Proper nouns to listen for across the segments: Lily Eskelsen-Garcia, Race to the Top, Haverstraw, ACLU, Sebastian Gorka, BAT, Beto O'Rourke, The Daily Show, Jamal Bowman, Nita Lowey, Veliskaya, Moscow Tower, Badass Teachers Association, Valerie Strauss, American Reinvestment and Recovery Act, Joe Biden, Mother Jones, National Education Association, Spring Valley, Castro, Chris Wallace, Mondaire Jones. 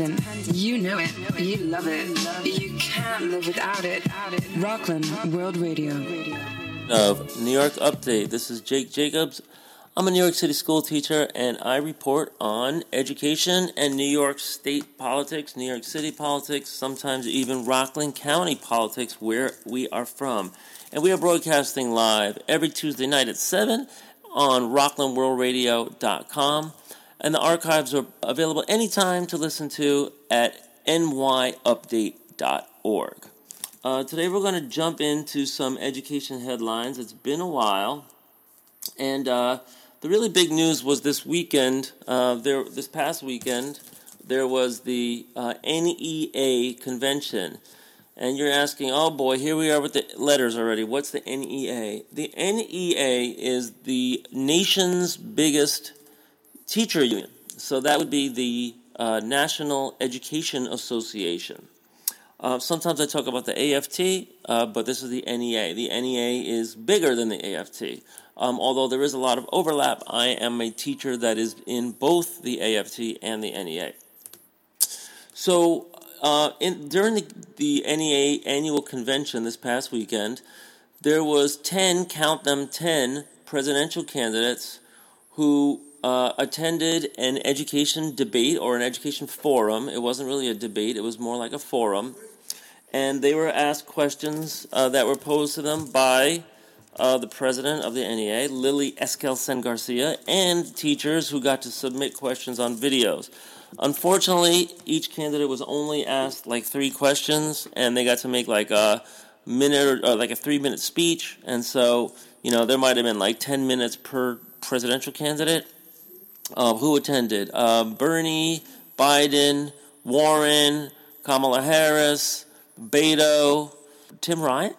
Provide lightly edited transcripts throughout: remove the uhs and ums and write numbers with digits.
independent. You know it. You love it. You can't live without it. Rockland World Radio. Of New York Update. This is Jake Jacobs. I'm a New York City school teacher, and I report on education and New York state politics, New York City politics, sometimes even Rockland County politics, where we are from. And we are broadcasting live every Tuesday night at 7 on rocklandworldradio.com. And the archives are available anytime to listen to at nyupdate.org. Today we're going to jump into some education headlines. It's been a while. And the really big news was this weekend, this past weekend, there was the NEA convention. And you're asking, oh boy, here we are with the letters already. What's the NEA? The NEA is the nation's biggest teacher union. So that would be the National Education Association. Sometimes I talk about the AFT, but this is the NEA. The NEA is bigger than the AFT. Although there is a lot of overlap, I am a teacher that is in both the AFT and the NEA. So during the NEA annual convention this past weekend, there was 10, count them 10, presidential candidates who attended an education debate or an education forum. It wasn't really a debate. It was more like a forum. And they were asked questions that were posed to them by the president of the NEA, Lily Eskelsen-Garcia, and teachers who got to submit questions on videos. Unfortunately, each candidate was only asked like three questions, and they got to make like a 3-minute speech. And so, there might have been like 10 minutes per presidential candidate who attended. Bernie, Biden, Warren, Kamala Harris, Beto, Tim Ryan,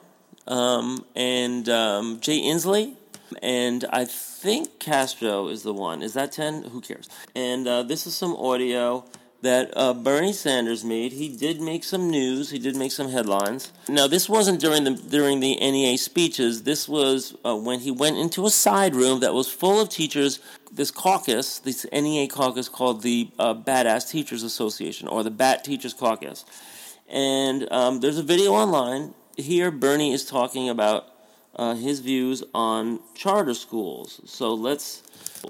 and Jay Inslee, and I think Castro is the one. Is that 10? Who cares? And this is some audio that Bernie Sanders made. He did make some news. He did make some headlines. Now, this wasn't during the NEA speeches. This was when he went into a side room that was full of teachers. This caucus, this NEA caucus called the Badass Teachers Association, or the BAT Teachers Caucus. And there's a video online. Here, Bernie is talking about his views on charter schools. So let's... We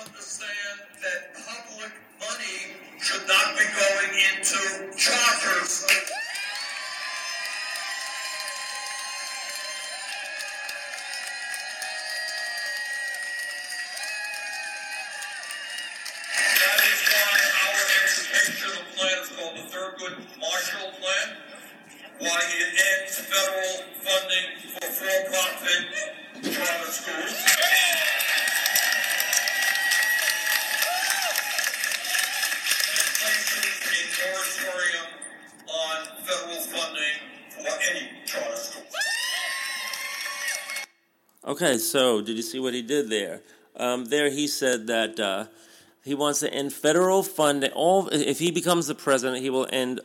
understand that public money should not be going into charters. That is why our educational plan is called the Thurgood Marshall Plan. Why it ends federal funding for for-profit charter schools. And places a moratorium on federal funding for any charter schools. Okay, so did you see what he did there? There he said that he wants to end federal funding. If he becomes the president, he will end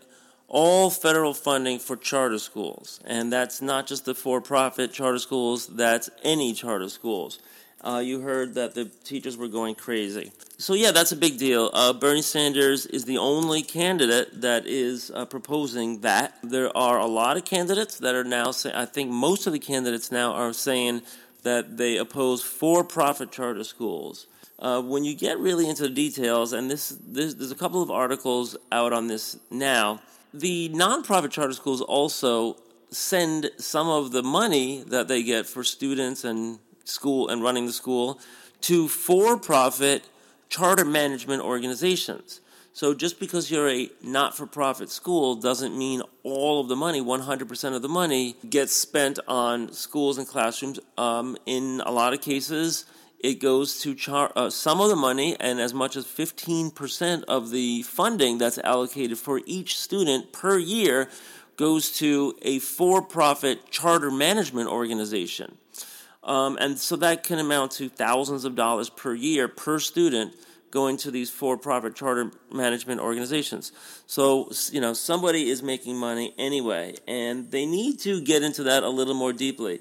all federal funding for charter schools, and that's not just the for-profit charter schools, that's any charter schools. You heard that the teachers were going crazy. So yeah, that's a big deal. Bernie Sanders is the only candidate that is proposing that. There are a lot of candidates that are now saying, I think most of the candidates now are saying that they oppose for-profit charter schools. When you get really into the details, and this there's a couple of articles out on this now, the nonprofit charter schools also send some of the money that they get for students and school and running the school to for-profit charter management organizations. So just because you're a not-for-profit school doesn't mean all of the money, 100% of the money, gets spent on schools and classrooms. In a lot of cases, it goes to some of the money, and as much as 15% of the funding that's allocated for each student per year goes to a for-profit charter management organization. And so that can amount to thousands of dollars per year per student going to these for-profit charter management organizations. So, somebody is making money anyway, and they need to get into that a little more deeply.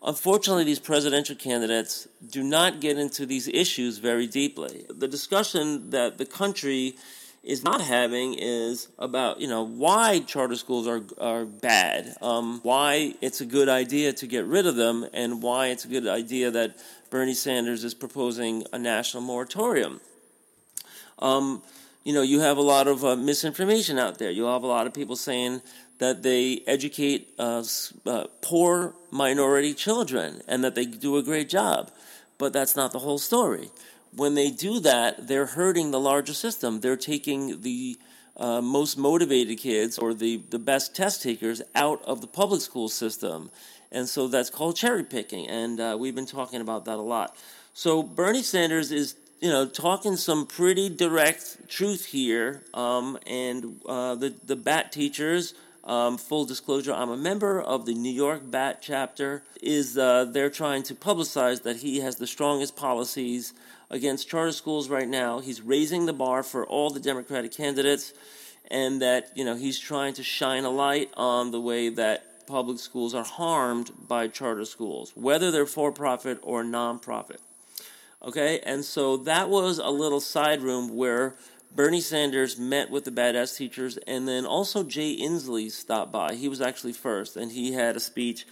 Unfortunately, these presidential candidates do not get into these issues very deeply. The discussion that the country is not having is about, why charter schools are bad, why it's a good idea to get rid of them, and why it's a good idea that Bernie Sanders is proposing a national moratorium. You have a lot of misinformation out there. You'll have a lot of people saying that they educate poor minority children and that they do a great job. But that's not the whole story. When they do that, they're hurting the larger system. They're taking the most motivated kids or the best test takers out of the public school system. And so that's called cherry picking, and we've been talking about that a lot. So Bernie Sanders is, talking some pretty direct truth here, and the BAT teachers... full disclosure, I'm a member of the New York BAT chapter, they're trying to publicize that he has the strongest policies against charter schools right now. He's raising the bar for all the Democratic candidates, and that, he's trying to shine a light on the way that public schools are harmed by charter schools, whether they're for-profit or non-profit. Okay, and so that was a little side room where Bernie Sanders met with the Badass Teachers, and then also Jay Inslee stopped by. He was actually first, and he had a speech,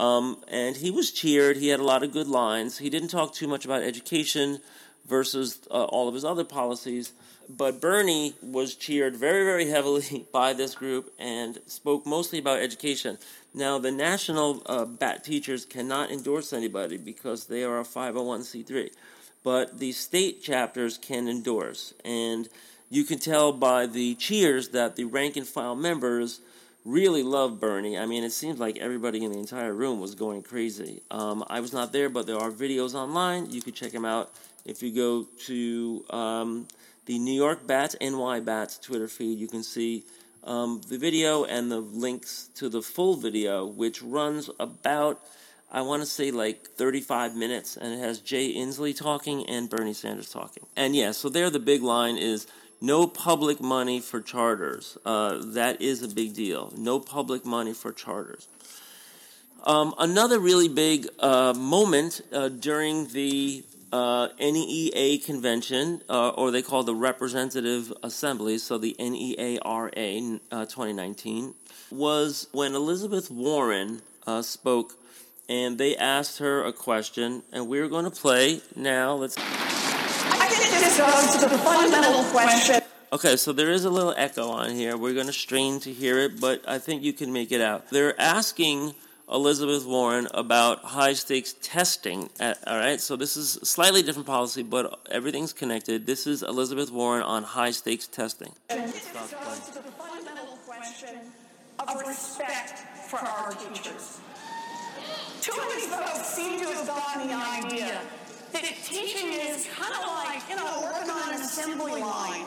and he was cheered. He had a lot of good lines. He didn't talk too much about education versus all of his other policies, but Bernie was cheered very, very heavily by this group and spoke mostly about education. Now, the national BAT teachers cannot endorse anybody because they are a 501c3. But the state chapters can endorse. And you can tell by the cheers that the rank-and-file members really love Bernie. I mean, it seemed like everybody in the entire room was going crazy. I was not there, but there are videos online. You can check them out if you go to the New York Bats, NY Bats Twitter feed. You can see the video and the links to the full video, which runs about... 35 minutes, and it has Jay Inslee talking and Bernie Sanders talking. And yeah, so there the big line is, no public money for charters. That is a big deal. No public money for charters. Another really big moment during the NEA convention, or they call the Representative Assembly, so the NEARA 2019, was when Elizabeth Warren spoke. And they asked her a question, and we're going to play now. I think it just goes to the fundamental question. Okay, so there is a little echo on here. We're going to strain to hear it, but I think you can make it out. They're asking Elizabeth Warren about high-stakes testing. All right, so this is a slightly different policy, but everything's connected. This is Elizabeth Warren on high-stakes testing. I think it goes to the fundamental question of respect for our teachers. Too many folks seem to have gotten the idea that teaching is kind of like, working on an assembly line,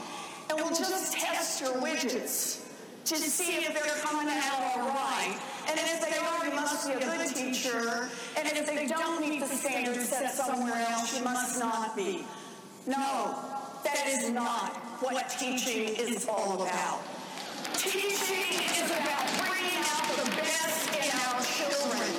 and we'll just test your widgets to see if they're coming out all right. And if they are, you must be a good teacher, and if they don't meet the standards set somewhere else, you must not be. No, that is not what teaching is all about. Teaching is about bringing out the best in our children.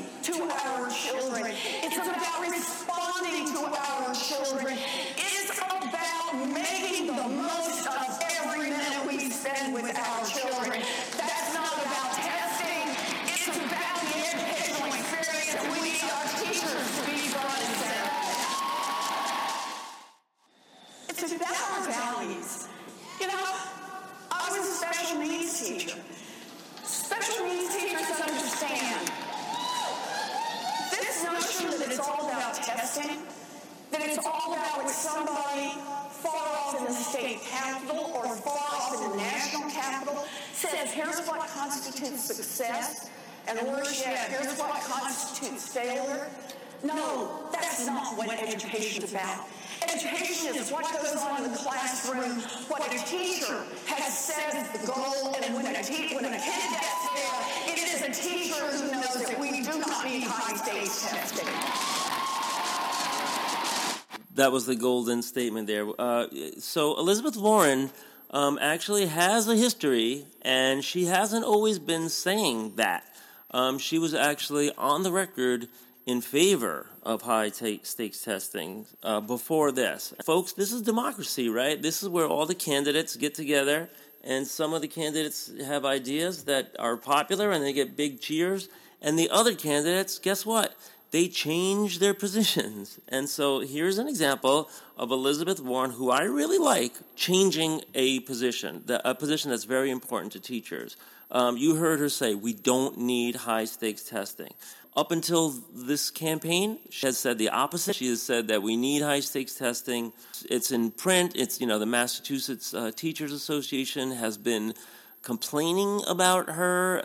To our children. It's about responding to our children. It's about making the most of every minute we spend with our children. That's not about testing. It's about the educational experience that we need our teachers to be running through. It's about our values. I was a special needs teacher. Special needs teachers understand that it's all about testing, that it's all about what somebody far off in the state capital or far off in the national capital says, here's what constitutes success, and worse yet, here's what constitutes failure. No, that's not what education is about. Education is what goes on in the classroom, what a teacher has set as the goal, and when a kid gets there, it is a teacher who knows that we do not need high-stakes testing. That was the golden statement there. So Elizabeth Warren actually has a history, and she hasn't always been saying that. She was actually on the record in favor of high-stakes testing before this. Folks, this is democracy, right? This is where all the candidates get together, and some of the candidates have ideas that are popular, and they get big cheers. And the other candidates, guess what? They change their positions. And so here's an example of Elizabeth Warren, who I really like, changing a position, a position that's very important to teachers. You heard her say, we don't need high-stakes testing. Up until this campaign, she has said the opposite. She has said that we need high-stakes testing. It's in print. It's, the Massachusetts Teachers Association has been complaining about her,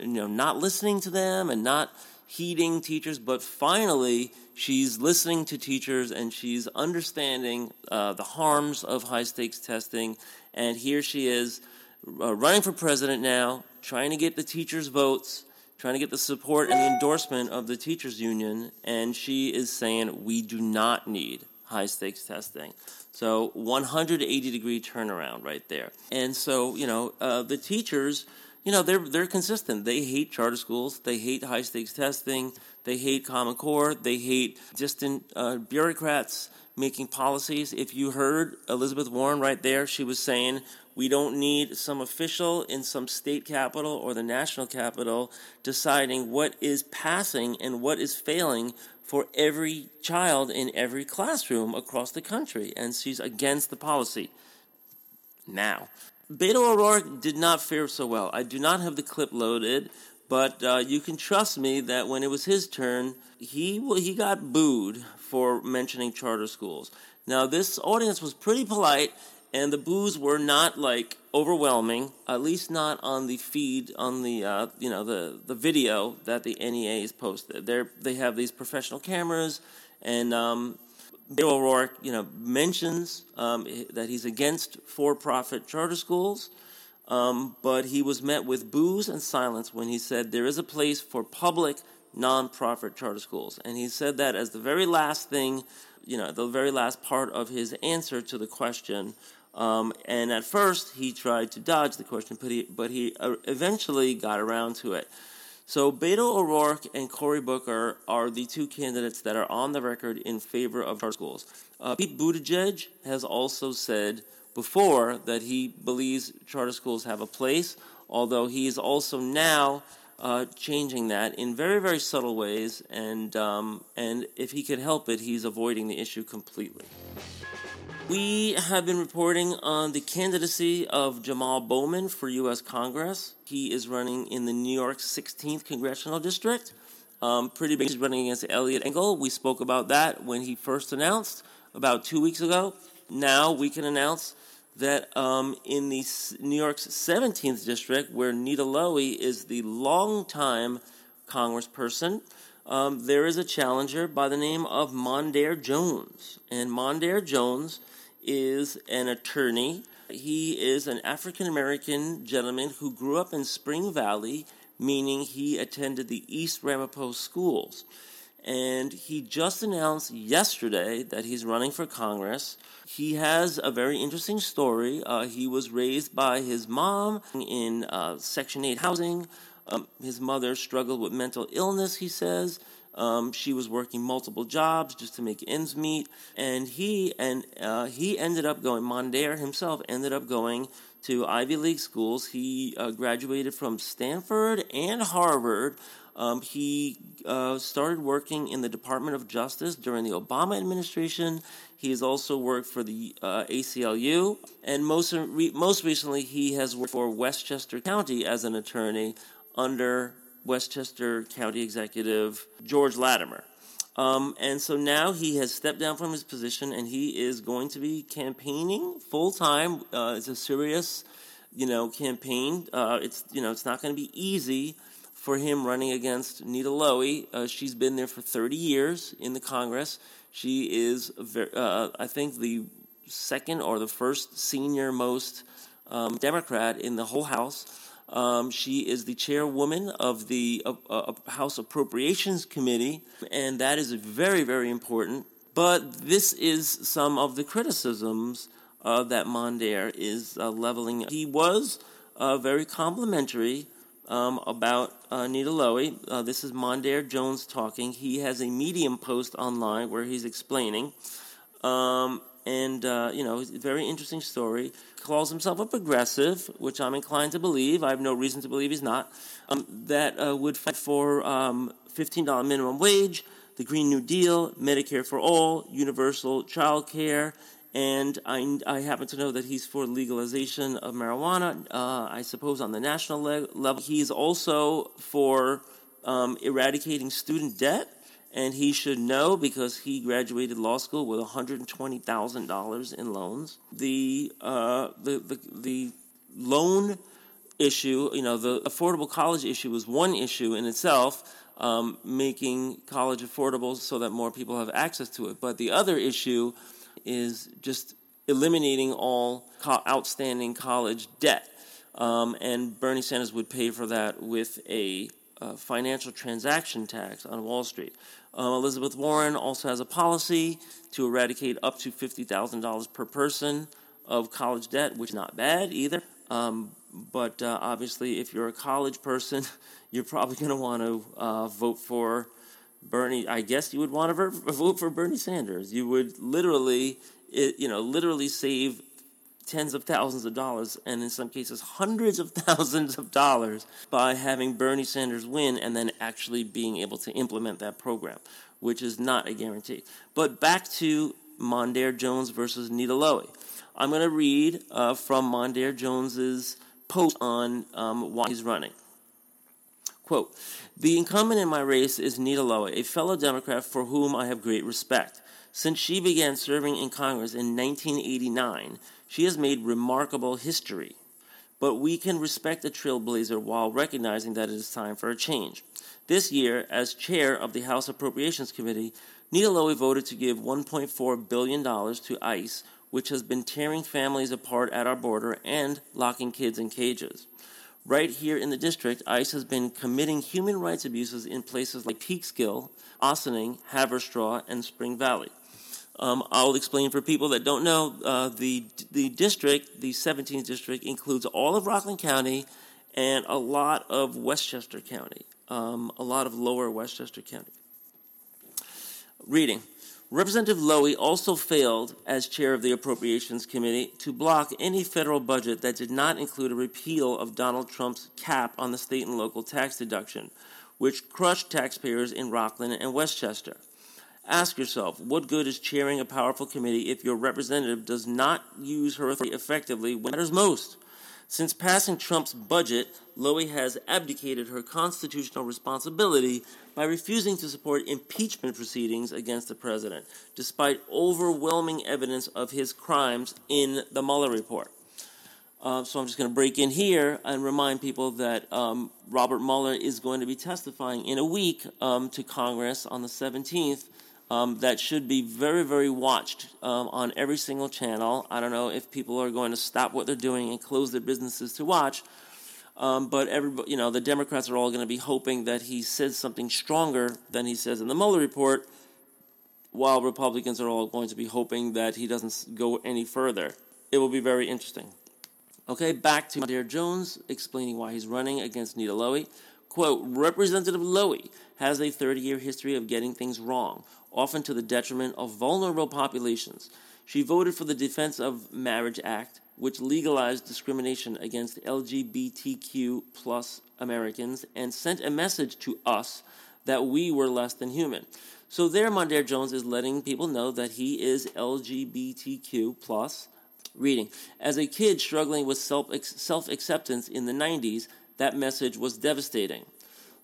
not listening to them and not heeding teachers. But finally, she's listening to teachers and she's understanding the harms of high-stakes testing. And here she is running for president now, trying to get the teachers' votes, trying to get the support and the endorsement of the teachers union, and she is saying we do not need high-stakes testing. So 180-degree turnaround right there. And so, the teachers, they're consistent. They hate charter schools. They hate high-stakes testing. They hate Common Core. They hate distant bureaucrats making policies. If you heard Elizabeth Warren right there, she was saying, we don't need some official in some state capital or the national capital deciding what is passing and what is failing for every child in every classroom across the country. And she's against the policy. Now, Beto O'Rourke did not fare so well. I do not have the clip loaded, but you can trust me that when it was his turn, he got booed for mentioning charter schools. Now, this audience was pretty polite, and the boos were not, overwhelming, at least not on the feed, on the, the video that the NEA has posted. They have these professional cameras, and Beto O'Rourke, mentions that he's against for-profit charter schools, but he was met with boos and silence when he said there is a place for public non-profit charter schools. And he said that as the very last thing, the very last part of his answer to the question. And at first, he tried to dodge the question, but he eventually got around to it. So Beto O'Rourke and Cory Booker are the two candidates that are on the record in favor of charter schools. Pete Buttigieg has also said before that he believes charter schools have a place, although he is also now changing that in very, very subtle ways, and if he could help it, he's avoiding the issue completely. We have been reporting on the candidacy of Jamal Bowman for U.S. Congress. He is running in the New York 16th Congressional District. Pretty big. He's running against Elliot Engel. We spoke about that when he first announced about 2 weeks ago. Now we can announce that in the New York's 17th district, where Nita Lowey is the longtime congressperson, there is a challenger by the name of Mondaire Jones. And Mondaire Jones is an attorney. He is an African-American gentleman who grew up in Spring Valley, meaning he attended the East Ramapo schools. And he just announced yesterday that he's running for Congress. He has a very interesting story. He was raised by his mom in Section 8 housing. His mother struggled with mental illness, he says. She was working multiple jobs just to make ends meet. And he ended up going, Mondaire himself ended up going to Ivy League schools. He graduated from Stanford and Harvard. He started working in the Department of Justice during the Obama administration. He has also worked for the ACLU, and most recently he has worked for Westchester County as an attorney under Westchester County Executive George Latimer. And so now he has stepped down from his position, and he is going to be campaigning full-time. It's a serious, campaign. It's not going to be easy for him running against Nita Lowey. She's been there for 30 years in the Congress. She is, I think, the second or the first senior most Democrat in the whole House. She is the chairwoman of the House Appropriations Committee, and that is very, very important. But this is some of the criticisms that Mondaire is leveling. He was very complimentary about Nita Lowey. This is Mondaire Jones talking. He has a Medium post online where he's explaining. It's a very interesting story. Calls himself a progressive, which I'm inclined to believe. I have no reason to believe he's not. That would fight for $15 minimum wage, the Green New Deal, Medicare for all, universal child care, and I happen to know that he's for legalization of marijuana, I suppose on the national level. He's also for eradicating student debt, and he should know because he graduated law school with $120,000 in loans. The loan issue, the affordable college issue was one issue in itself, making college affordable so that more people have access to it. But the other issue is just eliminating all outstanding college debt. And Bernie Sanders would pay for that with a financial transaction tax on Wall Street. Elizabeth Warren also has a policy to eradicate up to $50,000 per person of college debt, which is not bad either. But obviously, if you're a college person, you're probably going to want to vote for Bernie. I guess you would want to vote for Bernie Sanders. You would literally save tens of thousands of dollars, and in some cases hundreds of thousands of dollars, by having Bernie Sanders win and then actually being able to implement that program, which is not a guarantee. But back to Mondaire Jones versus Nita Lowey. I'm going to read from Mondaire Jones's post on why he's running. Quote, "The incumbent in my race is Nita Lowey, a fellow Democrat for whom I have great respect. Since she began serving in Congress in 1989, she has made remarkable history. But we can respect a trailblazer while recognizing that it is time for a change. This year, as chair of the House Appropriations Committee, Nita Lowey voted to give $1.4 billion to ICE, which has been tearing families apart at our border and locking kids in cages. Right here in the district, ICE has been committing human rights abuses in places like Peekskill, Ossining, Haverstraw, and Spring Valley." I'll explain for people that don't know, the district, the 17th district, includes all of Rockland County and a lot of Westchester County, a lot of lower Westchester County. Reading. "Representative Lowey also failed, as chair of the Appropriations Committee, to block any federal budget that did not include a repeal of Donald Trump's cap on the state and local tax deduction, which crushed taxpayers in Rockland and Westchester. Ask yourself, what good is chairing a powerful committee if your representative does not use her authority effectively when it matters most? Since passing Trump's budget, Lowey has abdicated her constitutional responsibility by refusing to support impeachment proceedings against the president, despite overwhelming evidence of his crimes in the Mueller report." So I'm just going to break in here and remind people that Robert Mueller is going to be testifying in a week to Congress on the 17th. That should be very, very watched on every single channel. I don't know if people are going to stop what they're doing and close their businesses to watch, but everybody, the Democrats are all going to be hoping that he says something stronger than he says in the Mueller report, while Republicans are all going to be hoping that he doesn't go any further. It will be very interesting. Okay, back to Mondaire Jones explaining why he's running against Nita Lowey. Quote, "Representative Lowey has a 30-year history of getting things wrong, often to the detriment of vulnerable populations. She voted for the Defense of Marriage Act, which legalized discrimination against LGBTQ plus Americans and sent a message to us that we were less than human." So there, Mondaire Jones is letting people know that he is LGBTQ plus. Reading, "As a kid struggling with self-acceptance in the 90s, that message was devastating.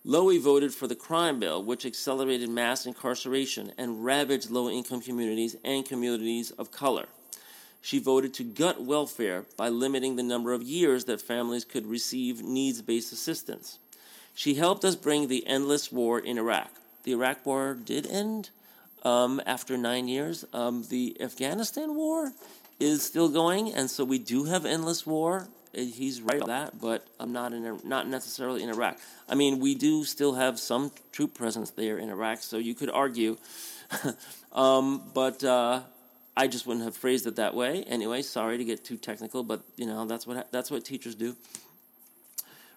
Lowey voted for the crime bill, which accelerated mass incarceration and ravaged low-income communities and communities of color. She voted to gut welfare by limiting the number of years that families could receive needs-based assistance. She helped us bring the endless war in Iraq." The Iraq war did end after 9 years. The Afghanistan war is still going, and so we do have endless war. He's right about that, but I'm not necessarily in Iraq. I mean, we do still have some troop presence there in Iraq, so you could argue. but I just wouldn't have phrased it that way. Anyway, sorry to get too technical, but that's what teachers do.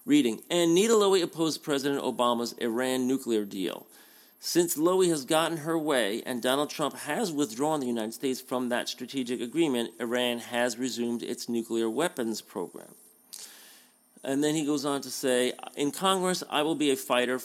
Reading, and Nita Lowey opposed President Obama's Iran nuclear deal. Since Lowey has gotten her way and Donald Trump has withdrawn the United States from that strategic agreement, Iran has resumed its nuclear weapons program. And then he goes on to say, in Congress, I will be a fighter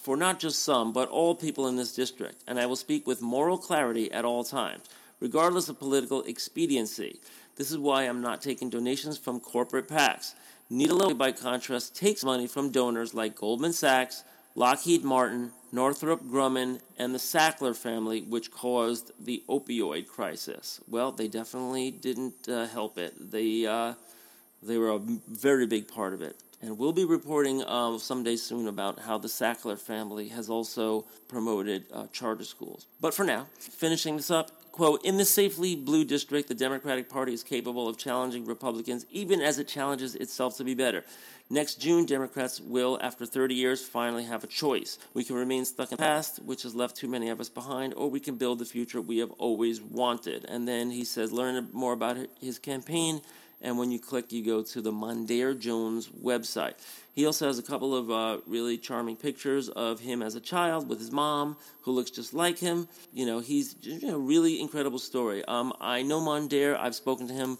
for not just some, but all people in this district, and I will speak with moral clarity at all times, regardless of political expediency. This is why I'm not taking donations from corporate PACs. Nita Lowey, by contrast, takes money from donors like Goldman Sachs, Lockheed Martin, Northrop Grumman, and the Sackler family, which caused the opioid crisis. Well, they definitely didn't help it. They were a very big part of it. And we'll be reporting someday soon about how the Sackler family has also promoted charter schools. But for now, finishing this up, quote, in the safely blue district, the Democratic Party is capable of challenging Republicans even as it challenges itself to be better. Next June, Democrats will, after 30 years, finally have a choice. We can remain stuck in the past, which has left too many of us behind, or we can build the future we have always wanted. And then he says, learn more about his campaign, and when you click, you go to the Mondaire Jones website. He also has a couple of really charming pictures of him as a child with his mom, who looks just like him. You know, he's a really incredible story. I know Mondaire. I've spoken to him.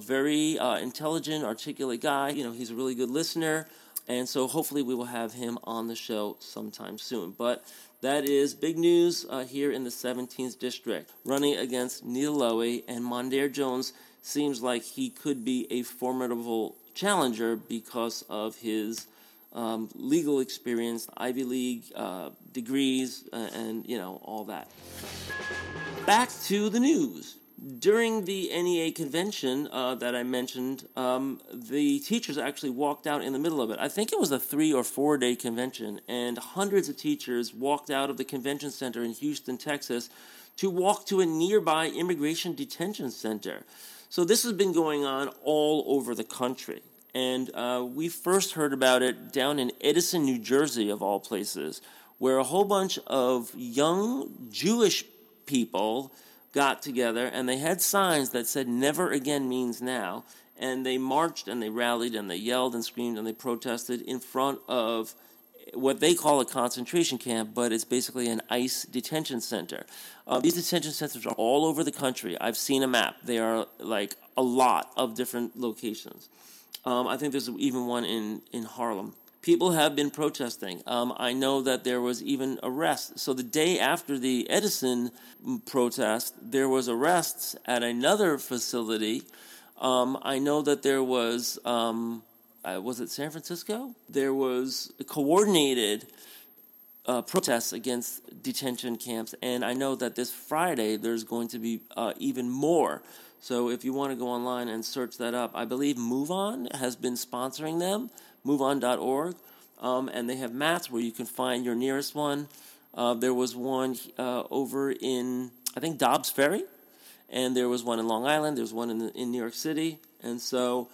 Very intelligent, articulate guy. You know, he's a really good listener. And so hopefully we will have him on the show sometime soon. But that is big news here in the 17th District. Running against Nita Lowey, and Mondaire Jones seems like he could be a formidable challenger because of his legal experience, Ivy League degrees, and, all that. Back to the news. During the NEA convention that I mentioned, the teachers actually walked out in the middle of it. I think it was a 3 or 4 day convention, and hundreds of teachers walked out of the convention center in Houston, Texas, to walk to a nearby immigration detention center. So this has been going on all over the country. And we first heard about it down in Edison, New Jersey, of all places, where a whole bunch of young Jewish people got together, and they had signs that said never again means now, and they marched and they rallied and they yelled and screamed and they protested in front of what they call a concentration camp, but it's basically an ICE detention center. These detention centers are all over the country. I've seen a map. They are like a lot of different locations. I think there's even one in Harlem. People have been protesting. I know that there was even arrests. So the day after the Edison protest, there was arrests at another facility. I know that there was it San Francisco? There was coordinated protests against detention camps. And I know that this Friday there's going to be even more. So if you want to go online and search that up, I believe MoveOn has been sponsoring them. MoveOn.org, and they have maps where you can find your nearest one. There was one over in, I think, Dobbs Ferry, and there was one in Long Island. There's one in New York City, and so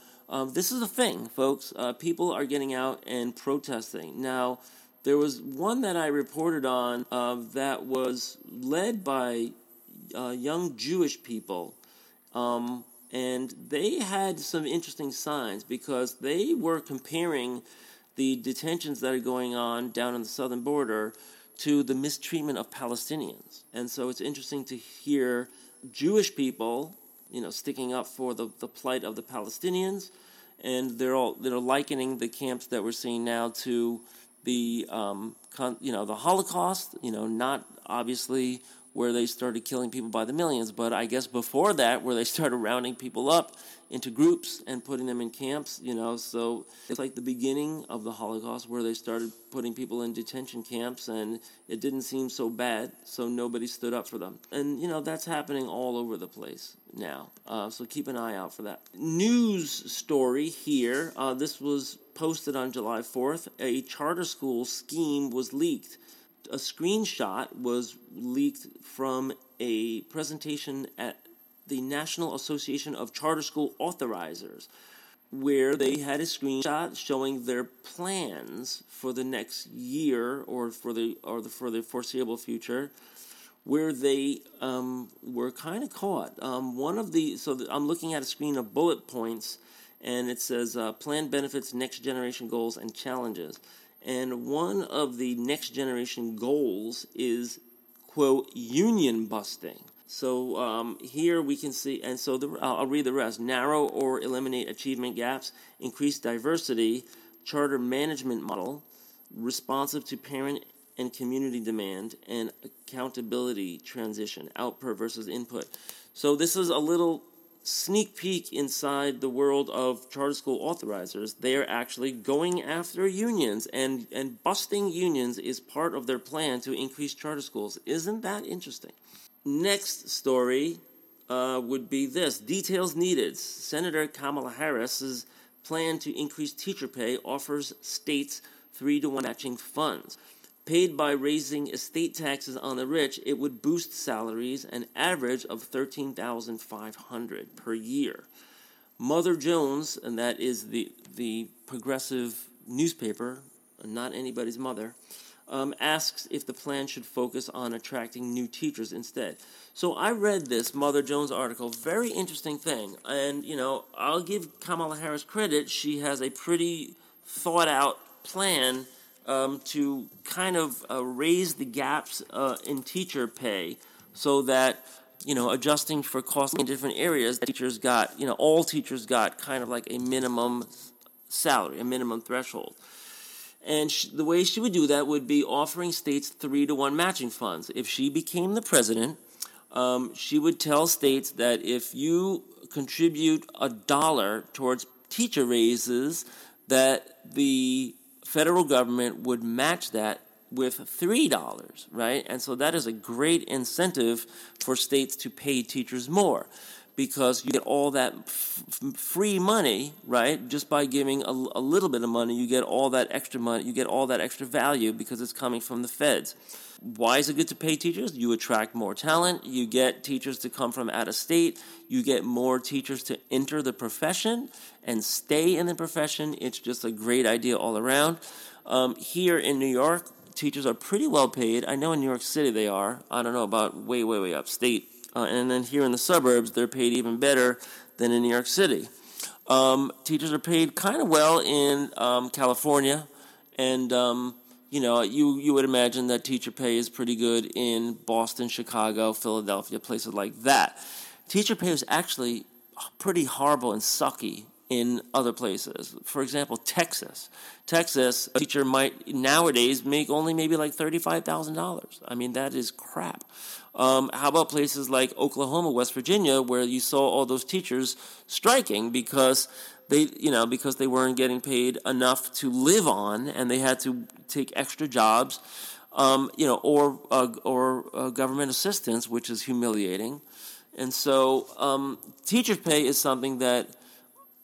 this is the thing, folks. People are getting out and protesting. Now, there was one that I reported on that was led by young Jewish people. And they had some interesting signs because they were comparing the detentions that are going on down on the southern border to the mistreatment of Palestinians. And so it's interesting to hear Jewish people, sticking up for the plight of the Palestinians. And they're likening the camps that we're seeing now to the, the Holocaust, not obviously where they started killing people by the millions, but I guess before that, where they started rounding people up into groups and putting them in camps, so it's like the beginning of the Holocaust, where they started putting people in detention camps, and it didn't seem so bad, so nobody stood up for them. And, that's happening all over the place now, so keep an eye out for that. News story here, this was posted on July 4th, a charter school scheme was leaked. A screenshot was leaked from a presentation at the National Association of Charter School Authorizers, where they had a screenshot showing their plans for the next year or for the foreseeable future, where they were kind of caught. I'm looking at a screen of bullet points, and it says Plan Benefits, Next Generation Goals, and Challenges. And one of the next generation goals is, quote, union busting. So here we can see, and so I'll read the rest. Narrow or eliminate achievement gaps, increase diversity, charter management model, responsive to parent and community demand, and accountability transition, output versus input. So this is a little sneak peek inside the world of charter school authorizers. They are actually going after unions, and busting unions is part of their plan to increase charter schools. Isn't that interesting? Next story would be this. Details needed. Senator Kamala Harris's plan to increase teacher pay offers states 3-to-1 matching funds. Paid by raising estate taxes on the rich, it would boost salaries an average of $13,500 per year. Mother Jones, and that is the progressive newspaper, not anybody's mother, asks if the plan should focus on attracting new teachers instead. So I read this Mother Jones article, very interesting thing. And, you know, I'll give Kamala Harris credit. She has a pretty thought-out plan to kind of raise the gaps in teacher pay so that, you know, adjusting for costs in different areas, teachers got, you know, all teachers got kind of like a minimum salary, a minimum threshold. And the way she would do that would be offering states 3-to-1 matching funds. If she became the president, she would tell states that if you contribute $1 towards teacher raises, that the federal government would match that with $3, right? And so that is a great incentive for states to pay teachers more, because you get all that free money, right? Just by giving a little bit of money, you get all that extra money, you get all that extra value because it's coming from the feds. Why is it good to pay teachers? You attract more talent, you get teachers to come from out of state, you get more teachers to enter the profession and stay in the profession. It's just a great idea all around. Here in New York, teachers are pretty well paid. I know in New York City they are. I don't know about way upstate. And then here in the suburbs, they're paid even better than in New York City. Teachers are paid kind of well in California. And, you know, you would imagine that teacher pay is pretty good in Boston, Chicago, Philadelphia, places like that. Teacher pay is actually pretty horrible and sucky in other places. For example, Texas. Texas, a teacher might nowadays make only maybe like $35,000. I mean, that is crap. How about places like Oklahoma, West Virginia, where you saw all those teachers striking because they weren't getting paid enough to live on, and they had to take extra jobs, or government assistance, which is humiliating. And so, teacher pay is something that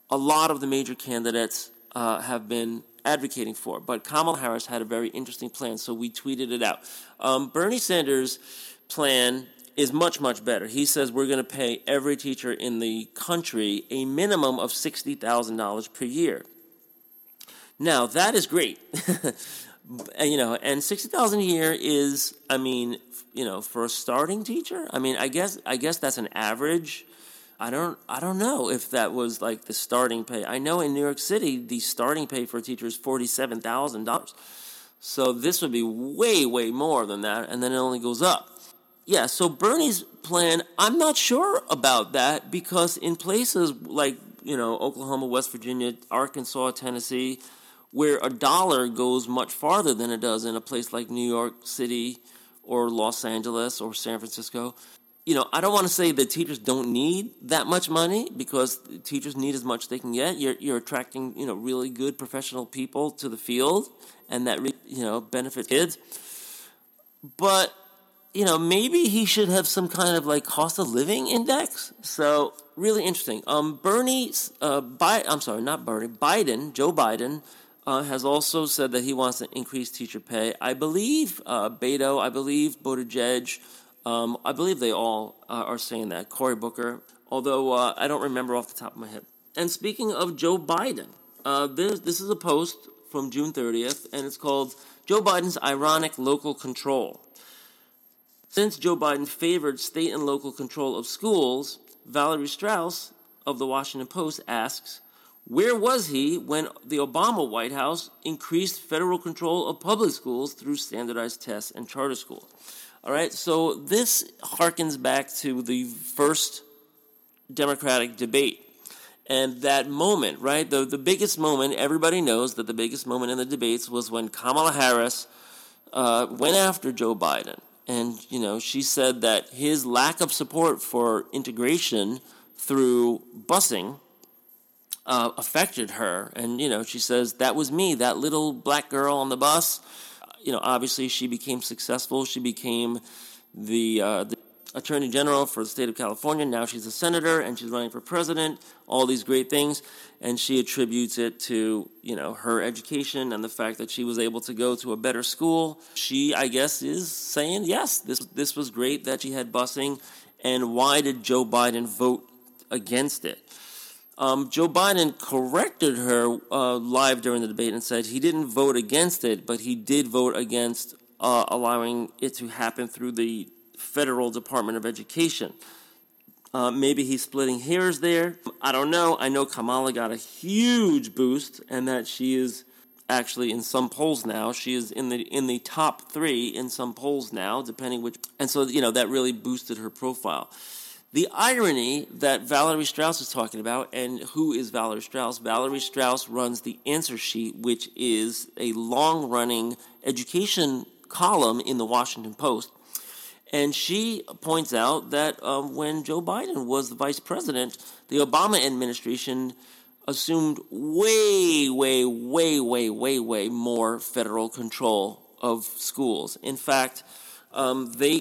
a lot of the major candidates have been advocating for. But Kamala Harris had a very interesting plan, so we tweeted it out. Bernie Sanders' plan is much, much better. He says we're going to pay every teacher in the country a minimum of $60,000 per year. Now, that is great. You know, and $60,000 a year is, I mean, you know, for a starting teacher, I mean, I guess that's an average. I don't know if that was like the starting pay. I know in New York City the starting pay for a teacher is $47,000. So this would be way more than that, and then it only goes up. Yeah, so Bernie's plan, I'm not sure about that, because in places like, you know, Oklahoma, West Virginia, Arkansas, Tennessee, where $1 goes much farther than it does in a place like New York City or Los Angeles or San Francisco. You know, I don't want to say that teachers don't need that much money, because teachers need as much as they can get. You're attracting, you know, really good professional people to the field, and that, you know, benefits kids. But, you know, maybe he should have some kind of like cost of living index. So really interesting. Biden, Joe Biden, has also said that he wants to increase teacher pay. I believe Beto, I believe Buttigieg. I believe they all are saying that. Cory Booker, although I don't remember off the top of my head. And speaking of Joe Biden, this is a post from June 30th, and it's called Joe Biden's Ironic Local Control. Since Joe Biden favored state and local control of schools, Valerie Strauss of the Washington Post asks, Where was he when the Obama White House increased federal control of public schools through standardized tests and charter schools? All right, so this harkens back to the first Democratic debate. And that moment, right, the biggest moment, everybody knows that the biggest moment in the debates was when Kamala Harris went after Joe Biden. And, you know, she said that his lack of support for integration through busing affected her. And, you know, she says, that was me, that little black girl on the bus. You know, obviously she became successful. She became the Attorney General for the state of California. Now she's a senator and she's running for president, all these great things. And she attributes it to, you know, her education and the fact that she was able to go to a better school. She, I guess, is saying, yes, this was great that she had busing. And why did Joe Biden vote against it? Joe Biden corrected her live during the debate and said he didn't vote against it, but he did vote against allowing it to happen through the Federal Department of Education. Maybe he's splitting hairs there. I don't know. I know Kamala got a huge boost, and that she is actually in some polls now. She is in the top three in some polls now, depending which. And so, you know, that really boosted her profile. The irony that Valerie Strauss is talking about, and who is Valerie Strauss? Valerie Strauss runs The Answer Sheet, which is a long-running education column in the Washington Post. And she points out that when Joe Biden was the vice president, the Obama administration assumed way more federal control of schools. In fact, they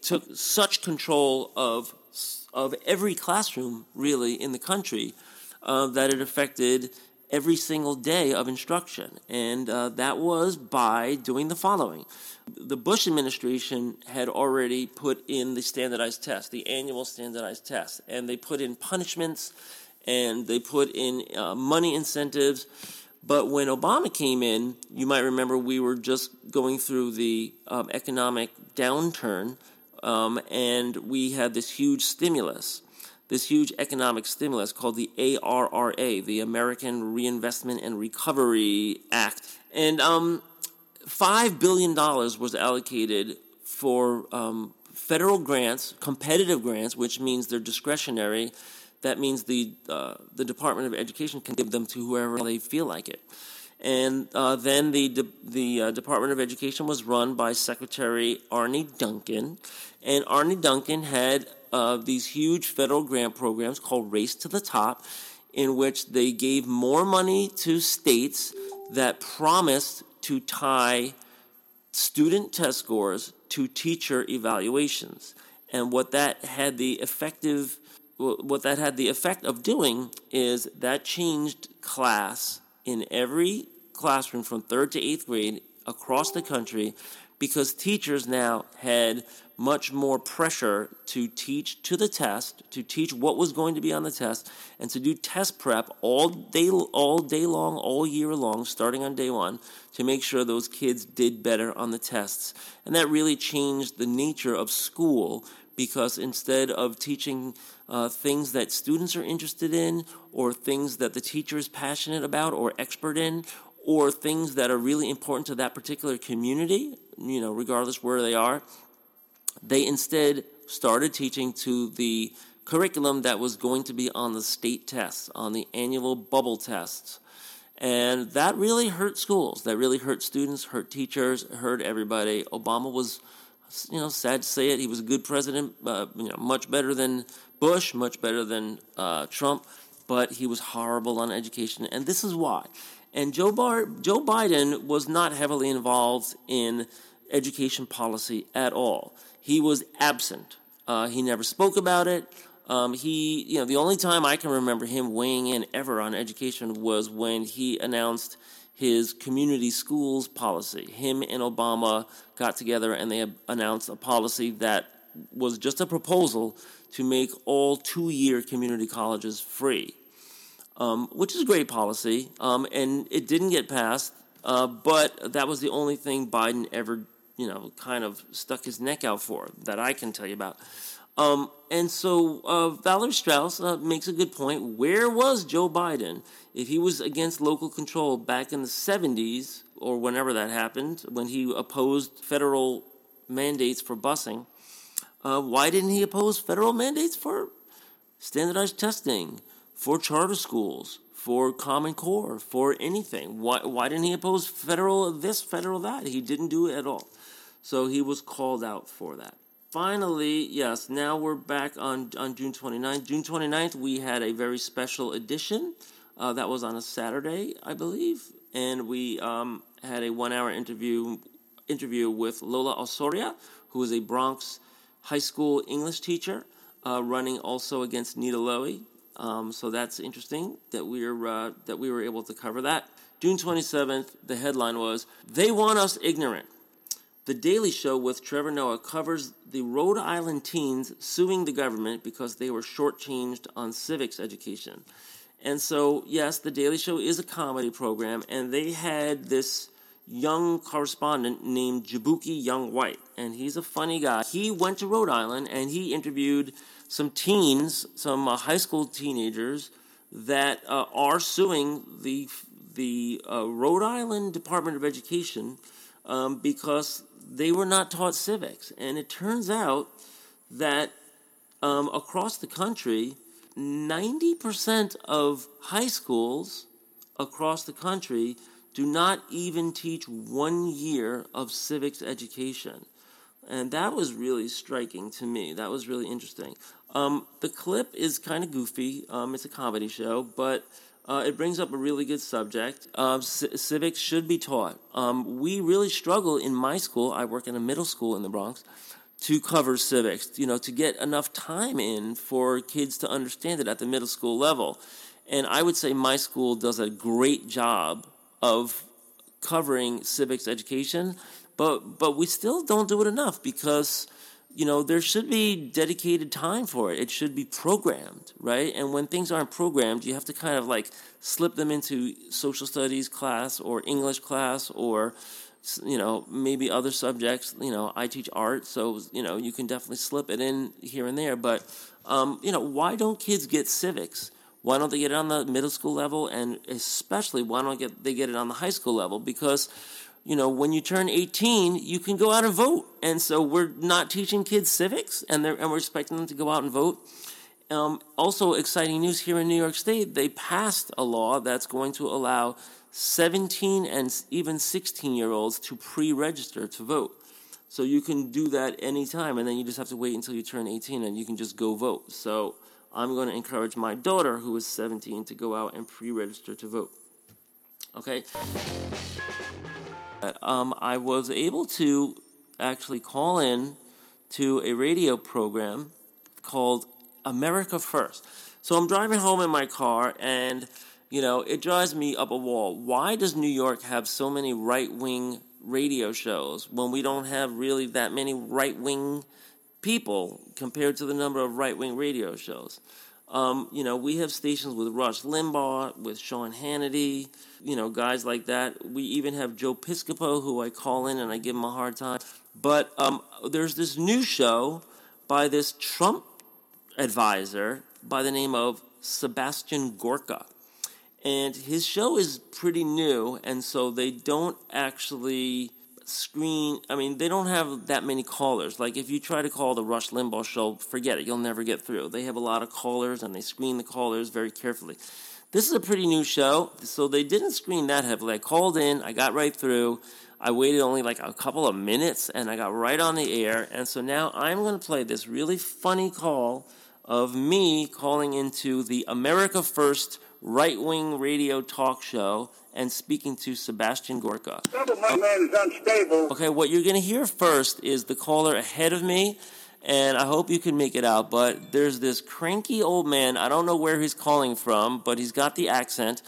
took such control of every classroom, really, in the country that it affected every single day of instruction. And that was by doing the following. The Bush administration had already put in the standardized test, the annual standardized test, and they put in punishments and they put in money incentives. But when Obama came in, you might remember we were just going through the economic downturn, and we had this huge stimulus. This huge economic stimulus called the ARRA, the American Reinvestment and Recovery Act. And $5 billion was allocated for federal grants, competitive grants, which means they're discretionary. That means the Department of Education can give them to whoever they feel like it. And then the Department of Education was run by Secretary Arne Duncan. And Arne Duncan had these huge federal grant programs called Race to the Top, in which they gave more money to states that promised to tie student test scores to teacher evaluations. And what that had the effect of doing is that changed class in every classroom from 3rd to 8th grade across the country, because teachers now had much more pressure to teach to the test, to teach what was going to be on the test, and to do test prep all day long, all year long, starting on day one, to make sure those kids did better on the tests. And that really changed the nature of school, because instead of teaching things that students are interested in, or things that the teacher is passionate about or expert in, or things that are really important to that particular community, you know, regardless where they are, they instead started teaching to the curriculum that was going to be on the state tests, on the annual bubble tests. And that really hurt schools. That really hurt students, hurt teachers, hurt everybody. Obama was, you know, sad to say it, he was a good president, you know, much better than Bush, much better than Trump, but he was horrible on education, and this is why. And Joe Biden was not heavily involved in education policy at all. He was absent. He never spoke about it. You know, the only time I can remember him weighing in ever on education was when he announced his community schools policy. Him and Obama got together and they announced a policy that was just a proposal to make all two-year community colleges free, which is a great policy, and it didn't get passed, but that was the only thing Biden ever, you know, kind of stuck his neck out for that I can tell you about. And so Valerie Strauss makes a good point. Where was Joe Biden if he was against local control back in the 70s or whenever that happened, when he opposed federal mandates for busing? Why didn't he oppose federal mandates for standardized testing, for charter schools, for Common Core, for anything? Why didn't he oppose federal this, federal that? He didn't do it at all. So he was called out for that. Finally, yes, now we're back on June 29th. June 29th, we had a very special edition. That was on a Saturday, I believe. And we had a one-hour interview with Lola Osoria, who is a Bronx high school English teacher, running also against Nita Lowey. So that's interesting that we were able to cover that. June 27th, the headline was, "They Want Us Ignorant." The Daily Show with Trevor Noah covers the Rhode Island teens suing the government because they were shortchanged on civics education. And so, yes, The Daily Show is a comedy program, and they had this young correspondent named Jabuki Young White, and he's a funny guy. He went to Rhode Island, and he interviewed some teens, some high school teenagers that are suing the Rhode Island Department of Education because they were not taught civics. And it turns out that across the country, 90% of high schools across the country do not even teach 1 year of civics education. And that was really striking to me. That was really interesting. The clip is kind of goofy. It's a comedy show, but it brings up a really good subject. Civics should be taught. We really struggle in my school. I work in a middle school in the Bronx to cover civics, you know, to get enough time in for kids to understand it at the middle school level. And I would say my school does a great job of covering civics education, but we still don't do it enough because, you know, there should be dedicated time for it. It should be programmed, right? And when things aren't programmed, you have to kind of like slip them into social studies class or English class or, you know, maybe other subjects. You know, I teach art, so, you know, you can definitely slip it in here and there. But, you know, why don't kids get civics? Why don't they get it on the middle school level? And especially, why don't they get it on the high school level? Because, you know, when you turn 18, you can go out and vote. And so we're not teaching kids civics, and we're expecting them to go out and vote. Also, exciting news here in New York State, they passed a law that's going to allow 17 and even 16-year-olds to pre-register to vote. So you can do that anytime, and then you just have to wait until you turn 18, and you can just go vote. So I'm going to encourage my daughter, who is 17, to go out and pre-register to vote. Okay? I was able to actually call in to a radio program called America First. So I'm driving home in my car, and, you know, it drives me up a wall. Why does New York have so many right-wing radio shows when we don't have really that many right-wing people compared to the number of right-wing radio shows? You know, we have stations with Rush Limbaugh, with Sean Hannity, you know, guys like that. We even have Joe Piscopo, who I call in and I give him a hard time. But there's this new show by this Trump advisor by the name of Sebastian Gorka. And his show is pretty new, and so they don't actually they don't have that many callers. Like, if you try to call the Rush Limbaugh show, forget it. You'll never get through. They have a lot of callers, and they screen the callers very carefully. This is a pretty new show, so they didn't screen that heavily. I called in. I got right through. I waited only like a couple of minutes, and I got right on the air. And so now I'm going to play this really funny call of me calling into the America First right-wing radio talk show and speaking to Sebastian Gorka. Man is unstable. Okay, what you're going to hear first is the caller ahead of me, and I hope you can make it out, but there's this cranky old man. I don't know where he's calling from, but he's got the accent,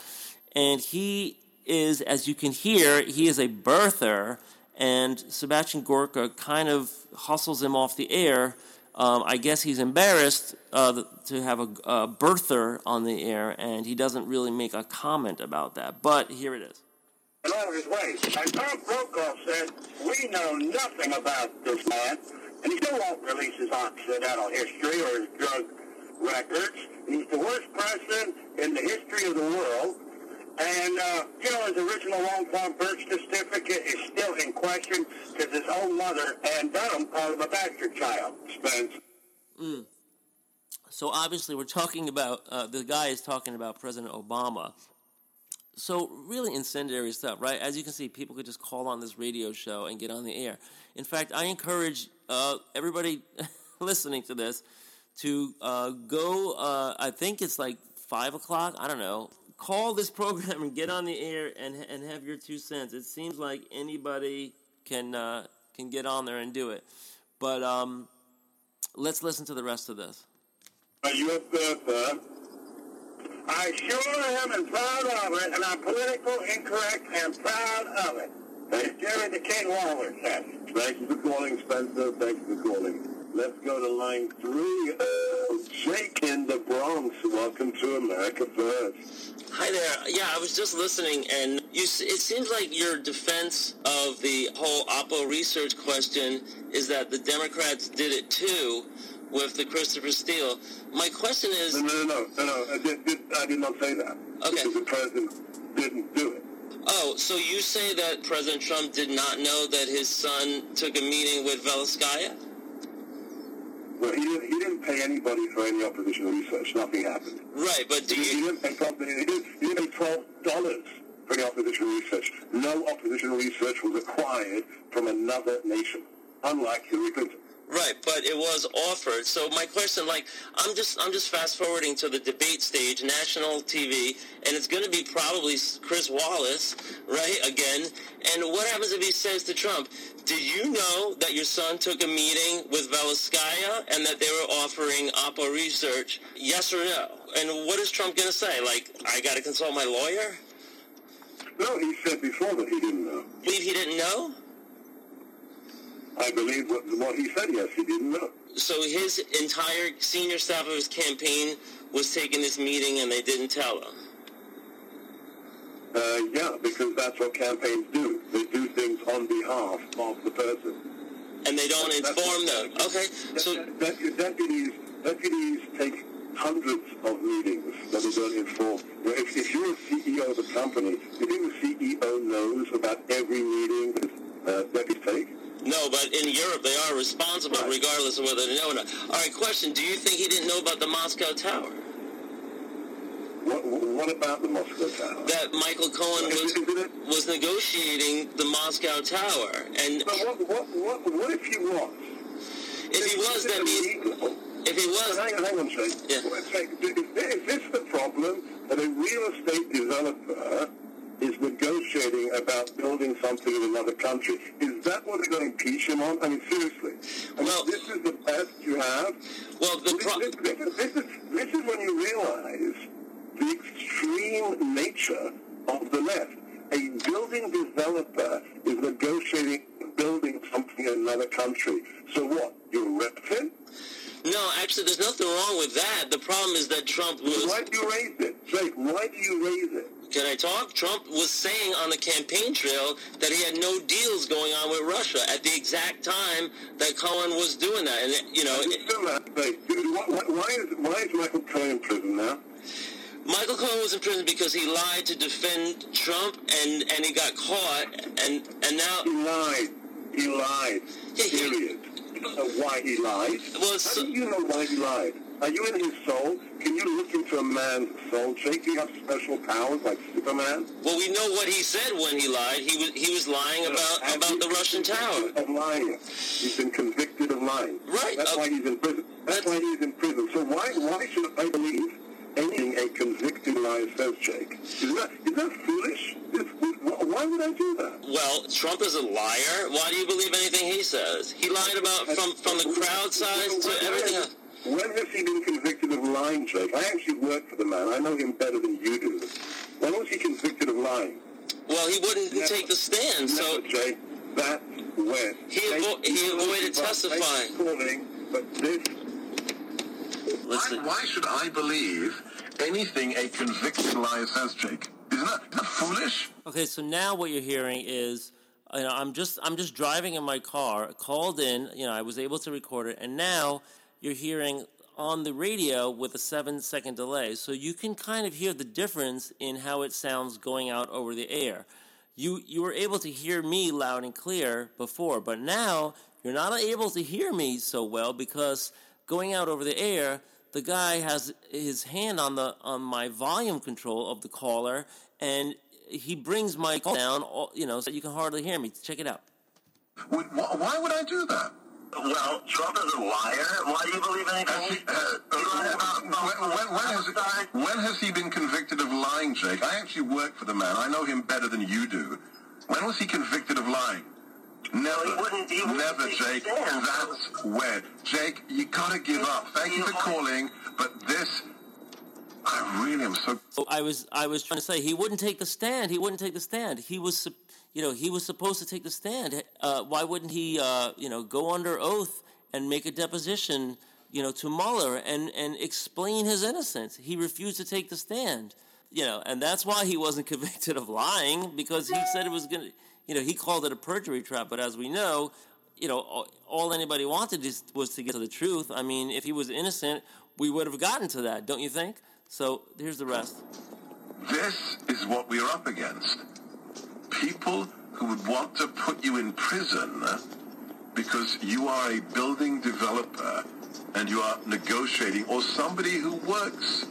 and he is, as you can hear, he is a birther, and Sebastian Gorka kind of hustles him off the air. I guess he's embarrassed to have a birther on the air, and he doesn't really make a comment about that. But here it is. Along his way, as Tom Brokaw said, we know nothing about this man. And he still won't release his Occidental history or his drug records. He's the worst president in the history of the world. And, you know, his original long-form birth certificate is still in question because his own mother, Ann Dunham, called him a bastard child, Spence. Mm. So obviously we're talking about, the guy is talking about President Obama. So really incendiary stuff, right? As you can see, people could just call on this radio show and get on the air. In fact, I encourage everybody listening to this to go, I think it's like 5 o'clock, I don't know. Call this program and get on the air and have your 2 cents. It seems like anybody can get on there and do it. But let's listen to the rest of this. I sure am and proud of it, and I'm political incorrect and proud of it. That's Jerry the King Waller says. Thank you for calling, Spencer. Thanks for calling. Let's go to line 3. Jake in the Bronx. Welcome to America First. Hi there. Yeah, I was just listening, and it seems like your defense of the whole Oppo research question is that the Democrats did it too, with the Christopher Steele. My question is... No. I did not say that. Okay. Because the president didn't do it. Oh, so you say that President Trump did not know that his son took a meeting with Veliskaya? Well, he didn't pay anybody for any opposition research. Nothing happened. Right, but do you... He didn't pay $12 for the opposition research. No opposition research was acquired from another nation, unlike Hillary Clinton. Right, but it was offered. So my question, like, I'm just fast-forwarding to the debate stage, national TV, and it's going to be probably Chris Wallace, right, again. And what happens if he says to Trump, did you know that your son took a meeting with Veliskaya and that they were offering Oppo research? Yes or no? And what is Trump going to say? Like, I got to consult my lawyer? No, he said before that he didn't know. You believe he didn't know? I believe what he said, yes, he didn't know. So his entire senior staff of his campaign was taking this meeting and they didn't tell him? Yeah, because that's what campaigns do. They do things on behalf of the person. And they don't inform them. Okay. So deputies take hundreds of meetings that they don't inform. If you're a CEO of a company, do you think the CEO knows about every meeting that deputies take? No, but in Europe they are responsible regardless of whether they know or not. All right, question. Do you think he didn't know about the Moscow Tower? What about the Moscow Tower? That Michael Cohen was negotiating the Moscow Tower. And but what if he was? If he was, that means... If he was... Hang on a second. Yeah. Is this the problem that a real estate developer... is negotiating about building something in another country? Is that what they're going to impeach him on? I mean, seriously. Well, this is the best you have? Well, this is when you realize the extreme nature of the left. A building developer is negotiating building something in another country. So what? You ripped him? No, actually, there's nothing wrong with that. The problem is that Trump was... Why do you raise it? Jake, why do you raise it? Can I talk? Trump was saying on the campaign trail that he had no deals going on with Russia at the exact time that Cohen was doing that. And, you know... Why is Michael Cohen in prison now? Michael Cohen was in prison because he lied to defend Trump, and he got caught, and now... He lied. Yeah, period. You don't know why he lied. Well, how do you know why he lied? Are you in his soul? Can you look into a man's soul? Jake, do you have special powers like Superman? Well, we know what he said when he lied. He was lying about the Russian Tower. Of lying. He's been convicted of lying. Right. That's why he's in prison. That's why he's in prison. So why should I believe anything a convicted liar says, Jake? Is that foolish? Why would I do that? Well, Trump is a liar. Why do you believe anything he says? He lied about from the crowd size to everything else. When has he been convicted of lying, Jake? I actually work for the man. I know him better than you do. When was he convicted of lying? Well, he wouldn't take the stand, so... Jake, that's when. He avoided testifying. Calling, but this... Why should I believe anything a convicted liar says, Jake? Isn't that foolish? Okay, so now what you're hearing is I'm just driving in my car, called in, I was able to record it, and now you're hearing on the radio with a 7-second delay. So you can kind of hear the difference in how it sounds going out over the air. You were able to hear me loud and clear before, but now you're not able to hear me so well because going out over the air, the guy has his hand on my volume control of the caller, and he brings my call down, so you can hardly hear me. Check it out. Why would I do that? Well, Trump is a liar. Why do you believe anything? When has he been convicted of lying, Jake? I actually work for the man. I know him better than you do. When was he convicted of lying? Never, Jake. That's where. Jake, you gotta give up. Thank you for calling, but this... I really am so... I was trying to say, he wouldn't take the stand. He was... he was supposed to take the stand. Why wouldn't he, go under oath and make a deposition, to Mueller and explain his innocence? He refused to take the stand, and that's why he wasn't convicted of lying, because he said it was going to, he called it a perjury trap. But as we know, all anybody wanted was to get to the truth. I mean, if he was innocent, we would have gotten to that, don't you think? So here's the rest. This is what we're up against. People who would want to put you in prison because you are a building developer and you are negotiating, or somebody who works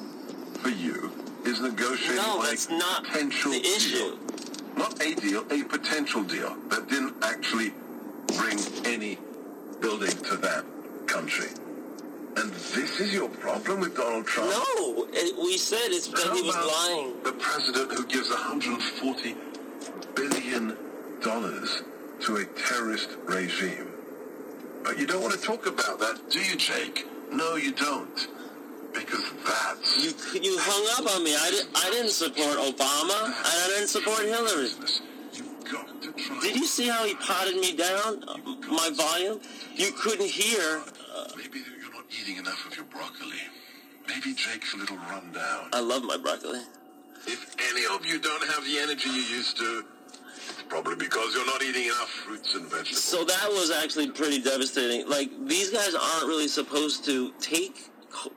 for you is negotiating a potential deal. Not a deal, a potential deal that didn't actually bring any building to that country. And this is your problem with Donald Trump? No, we said it's that he was lying. The president who gives $140 billion to a terrorist regime. But you don't want to talk about that, do you, Jake? No, you don't. Because that's... You hung up on me. I didn't support Obama, and I didn't support Hillary. You've got to try. Did you see how he potted me down, my volume? You couldn't hear. Maybe you're not eating enough of your broccoli. Maybe Jake's a little run down. I love my broccoli. If any of you don't have the energy you used to, it's probably because you're not eating enough fruits and vegetables. So that was actually pretty devastating. Like, these guys aren't really supposed to take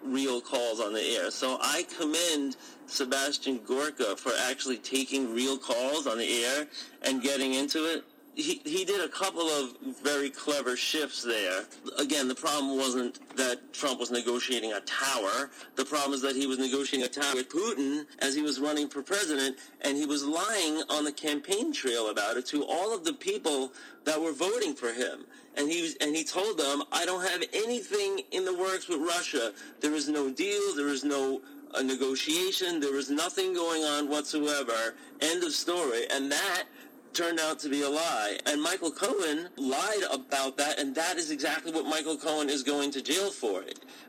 real calls on the air. So I commend Sebastian Gorka for actually taking real calls on the air and getting into it. He did a couple of very clever shifts there. Again, the problem wasn't that Trump was negotiating a tower. The problem is that he was negotiating a tower with Putin as he was running for president, and he was lying on the campaign trail about it to all of the people that were voting for him. And he told them, I don't have anything in the works with Russia. There is no deal. There is no negotiation. There was nothing going on whatsoever. End of story. And that turned out to be a lie. And Michael Cohen lied about that, and that is exactly what Michael Cohen is going to jail for,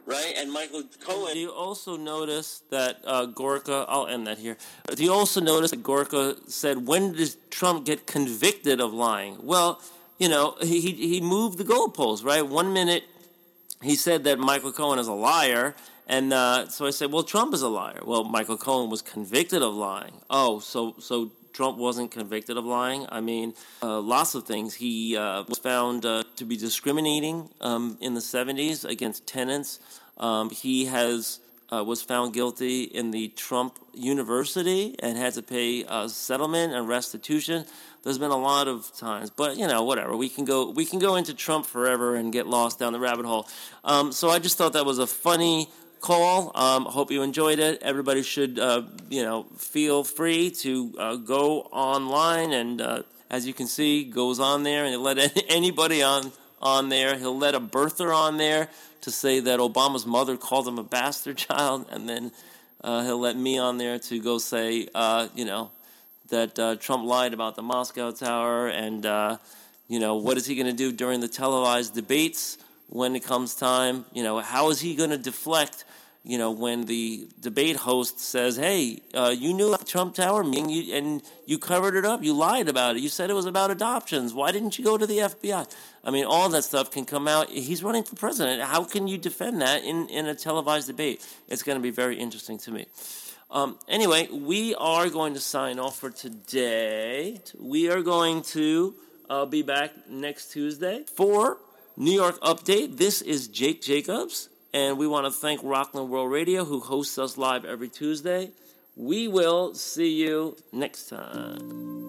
right? And Michael Cohen... Do you also notice that Gorka... I'll end that here. Do you also notice that Gorka said, when did Trump get convicted of lying? Well, he moved the goalposts, right? 1 minute he said that Michael Cohen is a liar, and so I said, well, Trump is a liar. Well, Michael Cohen was convicted of lying. Oh, so Trump wasn't convicted of lying. I mean, lots of things. He was found to be discriminating in the 70s against tenants. He was found guilty in the Trump University and had to pay settlement and restitution. There's been a lot of times, but whatever. We can go into Trump forever and get lost down the rabbit hole. So I just thought that was a funny call. Hope you enjoyed it. Everybody should, feel free to go online, and as you can see, goes on there, and he'll let anybody on there. He'll let a birther on there to say that Obama's mother called him a bastard child, and then he'll let me on there to go say, that Trump lied about the Moscow Tower, and, what is he going to do during the televised debates when it comes time? How is he going to deflect, when the debate host says, hey, you knew about the Trump Tower meeting, and you covered it up, you lied about it, you said it was about adoptions, why didn't you go to the FBI? I mean, all that stuff can come out. He's running for president. How can you defend that in a televised debate? It's going to be very interesting to me. Anyway, we are going to sign off for today. We are going to I'll be back next Tuesday for New York Update. This is Jake Jacobs, and we want to thank Rockland World Radio, who hosts us live every Tuesday. We will see you next time.